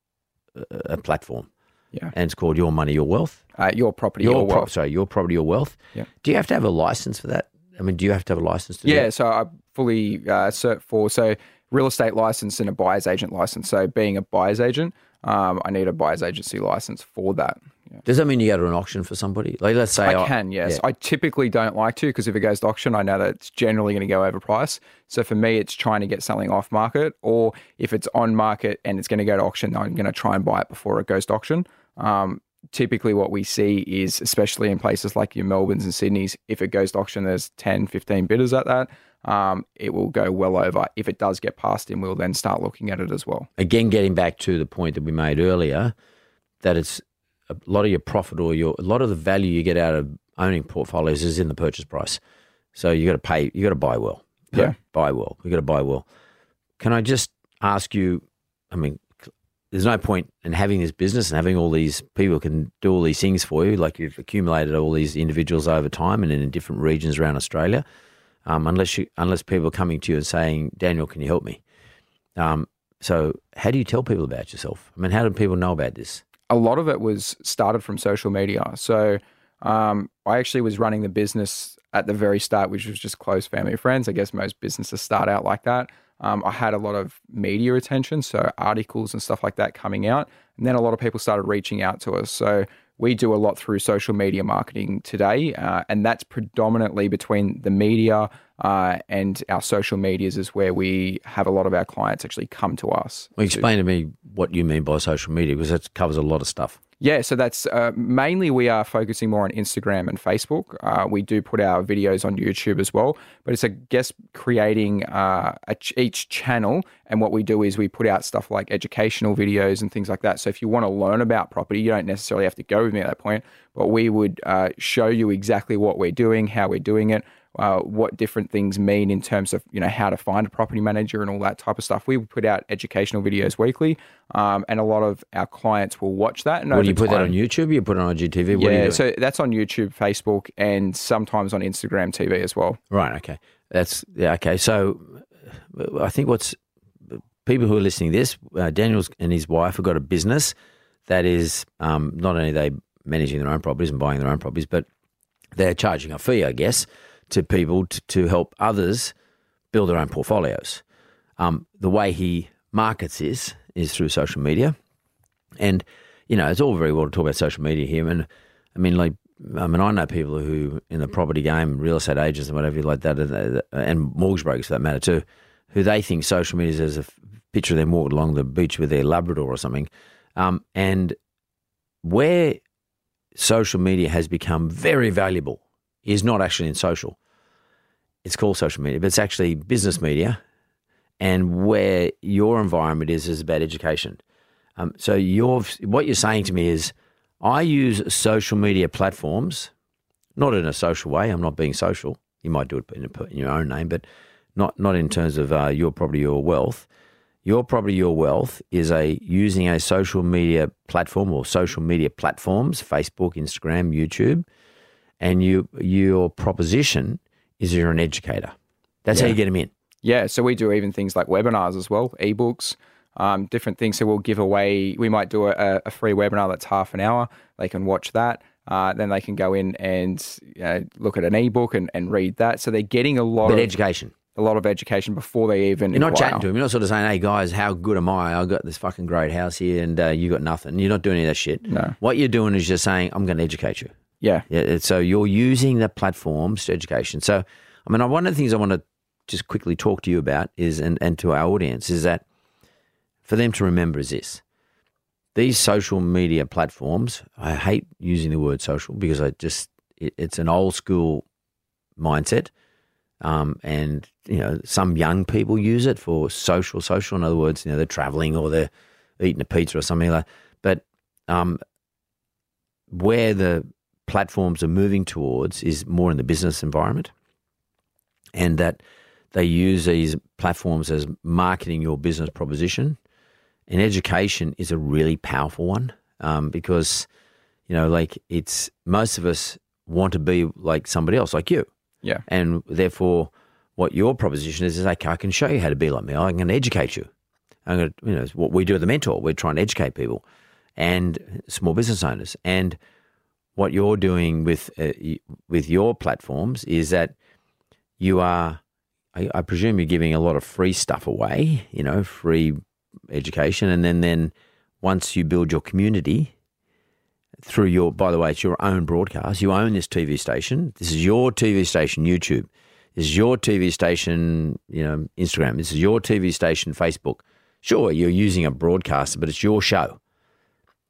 a, a platform. Yeah. And it's called Your Money, Your Wealth. Uh, your Property, Your, your Wealth. Pro- sorry, Your Property, Your Wealth. Yeah. Do you have to have a license for that? I mean, do you have to have a license to yeah, do that? Yeah, so I fully uh, cert for, so real estate license and a buyer's agent license. So being a buyer's agent, um, I need a buyer's agency license for that. Yeah. Does that mean you go to an auction for somebody? Like, let's say I, I can, yes. Yeah. I typically don't like to, because if it goes to auction, I know that it's generally going to go overpriced. So for me, it's trying to get something off market, or if it's on market and it's going to go to auction, I'm going to try and buy it before it goes to auction. Um, typically what we see is, especially in places like your Melbournes and Sydneys, if it goes to auction, there's ten, fifteen bidders at that. Um, it will go well over. If it does get past him, we'll then start looking at it as well. Again, getting back to the point that we made earlier, that it's a lot of your profit, or your a lot of the value you get out of owning portfolios is in the purchase price. So you got to pay, you got to buy well. Yeah. Buy well. You got to buy well. Can I just ask you, I mean, there's no point in having this business and having all these people can do all these things for you, like you've accumulated all these individuals over time and in different regions around Australia. Um, unless you, unless people are coming to you and saying, Daniel, can you help me? Um, so how do you tell people about yourself? I mean, how do people know about this? A lot of it was started from social media. So um, I actually was running the business at the very start, which was just close family and friends. I guess most businesses start out like that. Um, I had a lot of media attention, so articles and stuff like that coming out. And then a lot of people started reaching out to us. So we do a lot through social media marketing today, uh, and that's predominantly between the media uh, and our social medias is where we have a lot of our clients actually come to us. Well, explain to me what you mean by social media, because that covers a lot of stuff. Yeah, so that's uh, mainly we are focusing more on Instagram and Facebook. Uh, we do put our videos on YouTube as well, but it's, I guess, creating uh, a ch- each channel. And what we do is we put out stuff like educational videos and things like that. So if you want to learn about property, you don't necessarily have to go with me at that point, but we would uh, show you exactly what we're doing, how we're doing it, uh, what different things mean in terms of, you know, how to find a property manager and all that type of stuff. We put out educational videos weekly, um, and a lot of our clients will watch that. And what do you put time, that on YouTube? You put it on I G T V? What yeah, so that's on YouTube, Facebook, and sometimes on Instagram T V as well. Right, okay. That's, yeah, okay. So I think what's, people who are listening to this, uh, Daniel and his wife have got a business that is um, not only are they managing their own properties and buying their own properties, but they're charging a fee, I guess, to people to, to help others build their own portfolios. Um, the way he markets this is through social media. And, you know, it's all very well to talk about social media here. And I mean, like, I mean, I know people who in the property game, real estate agents and whatever like that, and mortgage brokers for that matter too, who they think social media is a picture of them walking along the beach with their Labrador or something. Um, and where social media has become very valuable is not actually in social. It's called social media, but it's actually business media. And where your environment is, is about education. Um, so you're, what you're saying to me is, I use social media platforms, not in a social way. I'm not being social. You might do it in, a, in your own name, but not not in terms of uh, your property, your wealth. Your property, your wealth is a using a social media platform or social media platforms, Facebook, Instagram, YouTube, and you your proposition is you're an educator. That's yeah. how you get them in. Yeah, so we do even things like webinars as well, ebooks, um, different things. So we'll give away, we might do a, a free webinar that's half an hour. They can watch that. Uh, then they can go in and you know, look at an ebook and, and read that. So they're getting a lot but of education. A lot of education before they even You're not inquire. Chatting to them. You're not sort of saying, hey, guys, how good am I? I've got this fucking great house here and uh, you got nothing. You're not doing any of that shit. No. What you're doing is you're saying, I'm going to educate you. Yeah. yeah. So you're using the platforms to education. So, I mean, one of the things I want to just quickly talk to you about is, and, and to our audience, is that for them to remember is this. These social media platforms, I hate using the word social because I just, it, it's an old school mindset. Um, and, you know, some young people use it for social, social. In other words, you know, they're traveling or they're eating a pizza or something like that. But um, where the platforms are moving towards is more in the business environment, and that they use these platforms as marketing your business proposition. And education is a really powerful one um, because, you know, like it's most of us want to be like somebody else, like you. Yeah. And therefore what your proposition is, is okay, I can show you how to be like me. I'm going to educate you. I'm going to, you know, what we do at The Mentor, we're trying to educate people and small business owners. And what you're doing with, uh, with your platforms is that you are, I, I presume you're giving a lot of free stuff away, you know, free education. And then, then once you build your community through your, by the way, it's your own broadcast. You own this T V station. This is your T V station, YouTube. This is your T V station, you know, Instagram. This is your T V station, Facebook. Sure, you're using a broadcaster, but it's your show.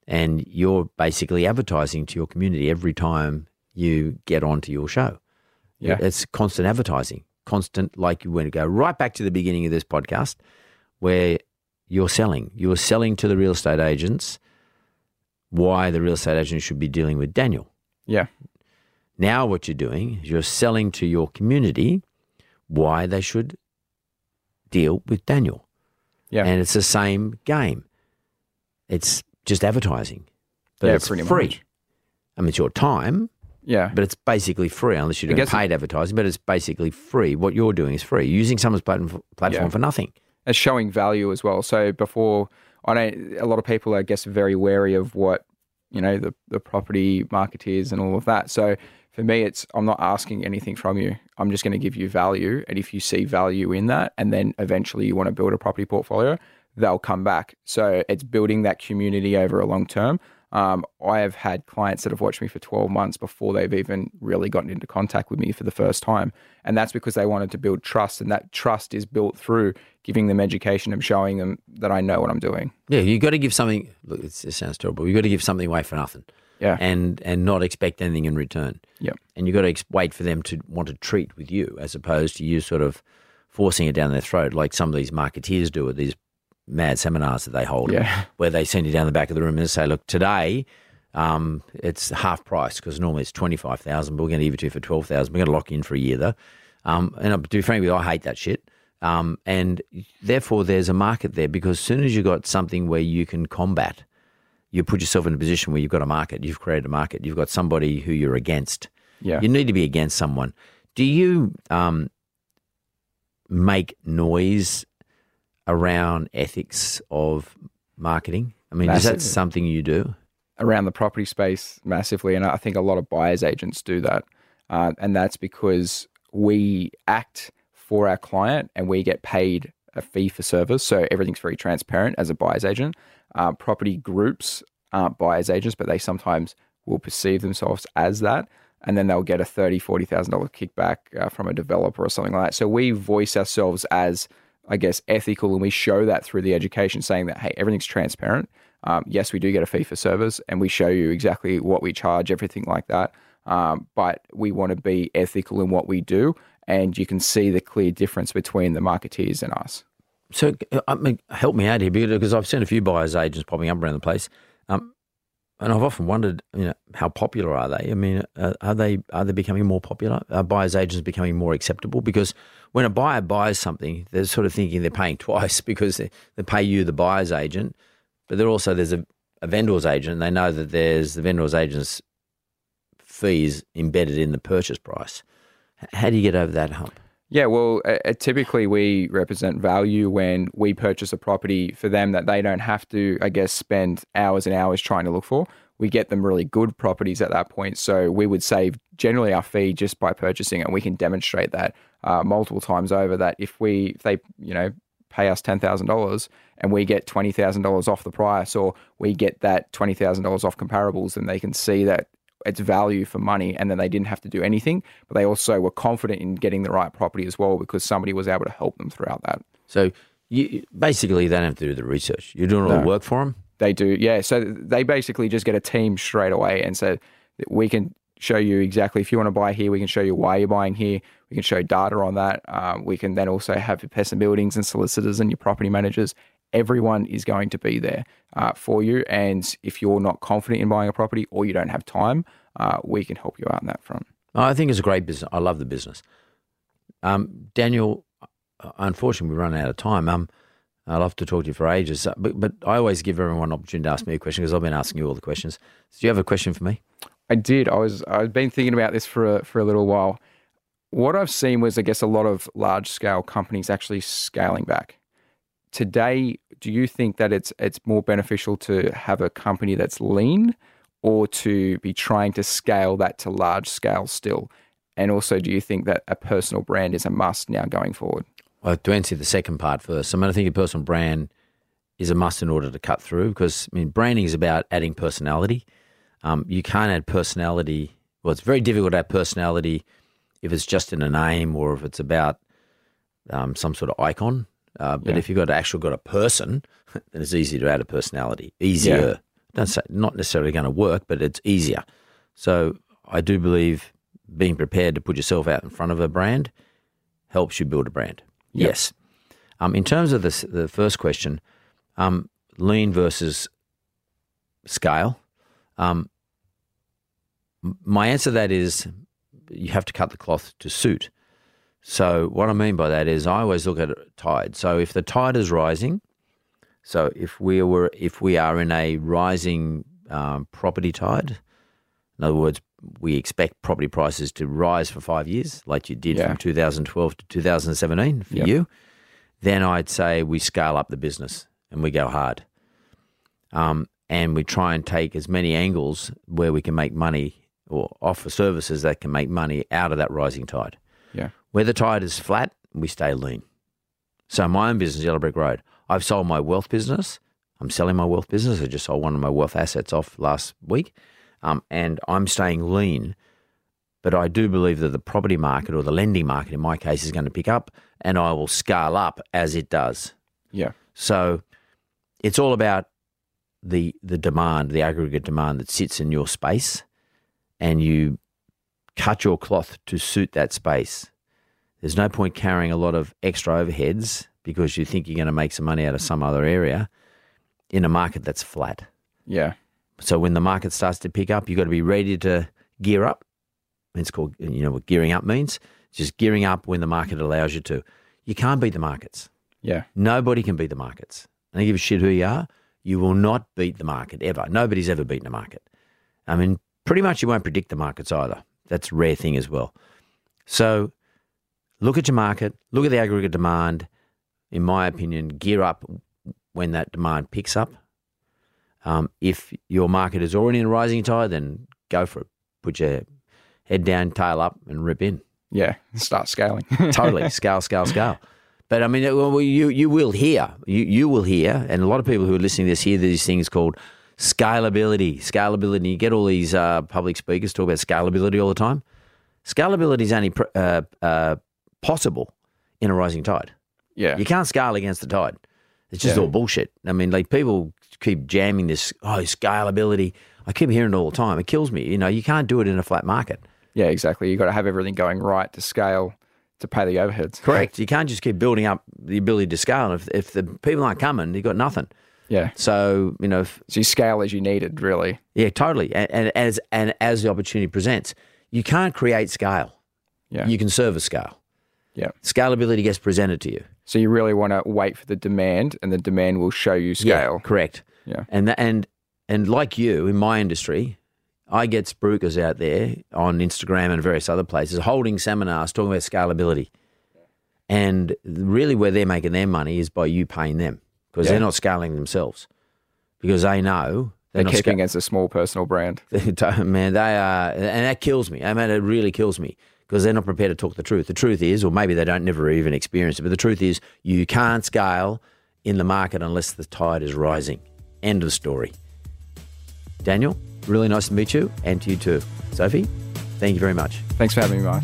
And you're basically advertising to your community every time you get onto your show. Yeah. It's constant advertising, constant, like you want to go right back to the beginning of this podcast where you're selling. You're selling to the real estate agents why the real estate agent should be dealing with Daniel. Yeah. Now what you're doing is you're selling to your community why they should deal with Daniel. Yeah. And it's the same game. It's just advertising. But yeah, it's pretty free. Much. I mean, it's your time. Yeah. But it's basically free unless you're doing paid it, advertising, but it's basically free. What you're doing is free. You're using someone's platform, platform yeah. for nothing. It's showing value as well. So before... I don't, a lot of people, I guess, are very wary of what, you know, the, the property market is and all of that. So for me, it's, I'm not asking anything from you. I'm just going to give you value. And if you see value in that, and then eventually you want to build a property portfolio, they'll come back. So it's building that community over a long term. Um, I have had clients that have watched me for twelve months before they've even really gotten into contact with me for the first time. And that's because they wanted to build trust. And that trust is built through giving them education and showing them that I know what I'm doing. Yeah, you got to give something. Look, it's, it sounds terrible. You've got to give something away for nothing. Yeah. And and not expect anything in return. Yeah. And you've got to ex- wait for them to want to treat with you as opposed to you sort of forcing it down their throat like some of these marketeers do at these mad seminars that they hold yeah. where they send you down the back of the room and say, look, today um, it's half price because normally it's twenty-five thousand dollars, but we're going to give it to you for twelve thousand dollars. We're going to lock you in for a year though. Um, and to be frank with you, I hate that shit. Um, and therefore there's a market there because as soon as you've got something where you can combat, you put yourself in a position where you've got a market, you've created a market, you've got somebody who you're against. Yeah. You need to be against someone. Do you um, make noise around ethics of marketing? I mean, massively. Is that something you do? Around the property space massively, and I think a lot of buyer's agents do that. Uh, and that's because we act for our client and we get paid a fee for service. So everything's very transparent as a buyer's agent. Uh, property groups aren't buyer's agents, but they sometimes will perceive themselves as that. And then they'll get a thirty thousand dollars, forty thousand dollars kickback uh, from a developer or something like that. So we voice ourselves as, I guess, ethical, and we show that through the education, saying that, hey, everything's transparent. Um, yes, we do get a fee for service, and we show you exactly what we charge, everything like that. Um, but we want to be ethical in what we do, and you can see the clear difference between the marketeers and us. So I mean, help me out here, because I've seen a few buyer's agents popping up around the place. Um, And I've often wondered, you know, how popular are they? I mean, uh, are they are they becoming more popular? Are buyer's agents becoming more acceptable? Because when a buyer buys something, they're sort of thinking they're paying twice, because they, they pay you, the buyer's agent, but they're also, there's a, a vendor's agent, and they know that there's the vendor's agent's fees embedded in the purchase price. How do you get over that hump? Yeah, well, uh, typically we represent value when we purchase a property for them that they don't have to, I guess, spend hours and hours trying to look for. We get them really good properties at that point. So we would save generally our fee just by purchasing, and we can demonstrate that uh, multiple times over, that if we, if they, you know, pay us ten thousand dollars and we get twenty thousand dollars off the price, or we get that twenty thousand dollars off comparables, then they can see that it's value for money, and then they didn't have to do anything, but they also were confident in getting the right property as well, because somebody was able to help them throughout that. So you, basically they don't have to do the research. You're doing all no, the work for them? They do, yeah. So they basically just get a team straight away and say, we can show you exactly, if you want to buy here, we can show you why you're buying here. We can show data on that. Um, we can then also have your pest and buildings and solicitors and your property managers. Everyone is going to be there uh, for you. And if you're not confident in buying a property, or you don't have time, uh, we can help you out in that front. I think it's a great business. I love the business. Um, Daniel, unfortunately, we run out of time. Um, I'd love to talk to you for ages, but, but I always give everyone an opportunity to ask me a question, because I've been asking you all the questions. So do you have a question for me? I did. I was, I've been thinking about this for a, for a little while. What I've seen was, I guess, a lot of large-scale companies actually scaling back. Today, do you think that it's it's more beneficial to have a company that's lean, or to be trying to scale that to large scale still? And also, do you think that a personal brand is a must now going forward? Well, to answer the second part first, I mean, I think a personal brand is a must in order to cut through, because, I mean, branding is about adding personality. Um, you can't add personality. Well, it's very difficult to add personality if it's just in a name, or if it's about um, some sort of icon. Uh, but yeah. if you've got actually got a person, then it's easier to add a personality. Easier. Yeah. Don't say, not necessarily going to work, but it's easier. So I do believe being prepared to put yourself out in front of a brand helps you build a brand. Yep. Yes. Um, in terms of the the first question, um, lean versus scale, um, my answer to that is you have to cut the cloth to suit. So what I mean by that is, I always look at tide. So if the tide is rising, so if we were if we are in a rising um, property tide, in other words, we expect property prices to rise for five years, like you did yeah. from two thousand twelve to two thousand seventeen for yep. you, then I'd say we scale up the business and we go hard, um, and we try and take as many angles where we can make money, or offer services that can make money out of that rising tide. Yeah. Where the tide is flat, we stay lean. So my own business, Yellowbrick Road, I've sold my wealth business. I'm selling my wealth business. I just sold one of my wealth assets off last week, um, and I'm staying lean. But I do believe that the property market, or the lending market in my case, is going to pick up, and I will scale up as it does. Yeah. So it's all about the the demand, the aggregate demand that sits in your space, and you cut your cloth to suit that space. There's no point carrying a lot of extra overheads because you think you're going to make some money out of some other area in a market that's flat. Yeah. So when the market starts to pick up, you've got to be ready to gear up. It's called, you know what gearing up means? It's just gearing up when the market allows you to. You can't beat the markets. Yeah. Nobody can beat the markets. I don't give a shit who you are. You will not beat the market ever. Nobody's ever beaten the market. I mean, pretty much you won't predict the markets either. That's a rare thing as well. So look at your market, look at the aggregate demand. In my opinion, gear up when that demand picks up. Um, if your market is already in a rising tide, then go for it. Put your head down, tail up, and rip in. Yeah, start scaling. Totally. Scale, scale, scale. But I mean, you you will hear, you, you will hear, and a lot of people who are listening to this hear these things called scalability. Scalability, you get all these uh, public speakers talk about scalability all the time. Scalability is only pr- uh, uh, possible in a rising tide. Yeah. You can't scale against the tide. It's just yeah. all bullshit. I mean, like, people keep jamming this, oh, scalability. I keep hearing it all the time. It kills me. You know, you can't do it in a flat market. Yeah, exactly. You've got to have everything going right to scale to pay the overheads. Correct. You can't just keep building up the ability to scale. If, if the people aren't coming, you've got nothing. Yeah. So, you know. If, so you scale as you need it, really. Yeah, totally. And, and, as, and as the opportunity presents, you can't create scale. Yeah. You can service scale. Yeah. Scalability gets presented to you. So you really want to wait for the demand, and the demand will show you scale. Yeah, correct. Yeah. And that, and and like you, in my industry, I get spruikers out there on Instagram and various other places holding seminars talking about scalability. And really where they're making their money is by you paying them, because yeah. they're not scaling themselves, because they know. They're, they're keeping scal- as a small personal brand. Man, they are. And that kills me. I mean, it really kills me. Because they're not prepared to talk the truth. The truth is, or maybe they don't never even experience it, but the truth is you can't scale in the market unless the tide is rising. End of story. Daniel, really nice to meet you, and to you too. Sophie, thank you very much. Thanks for having me, Mark.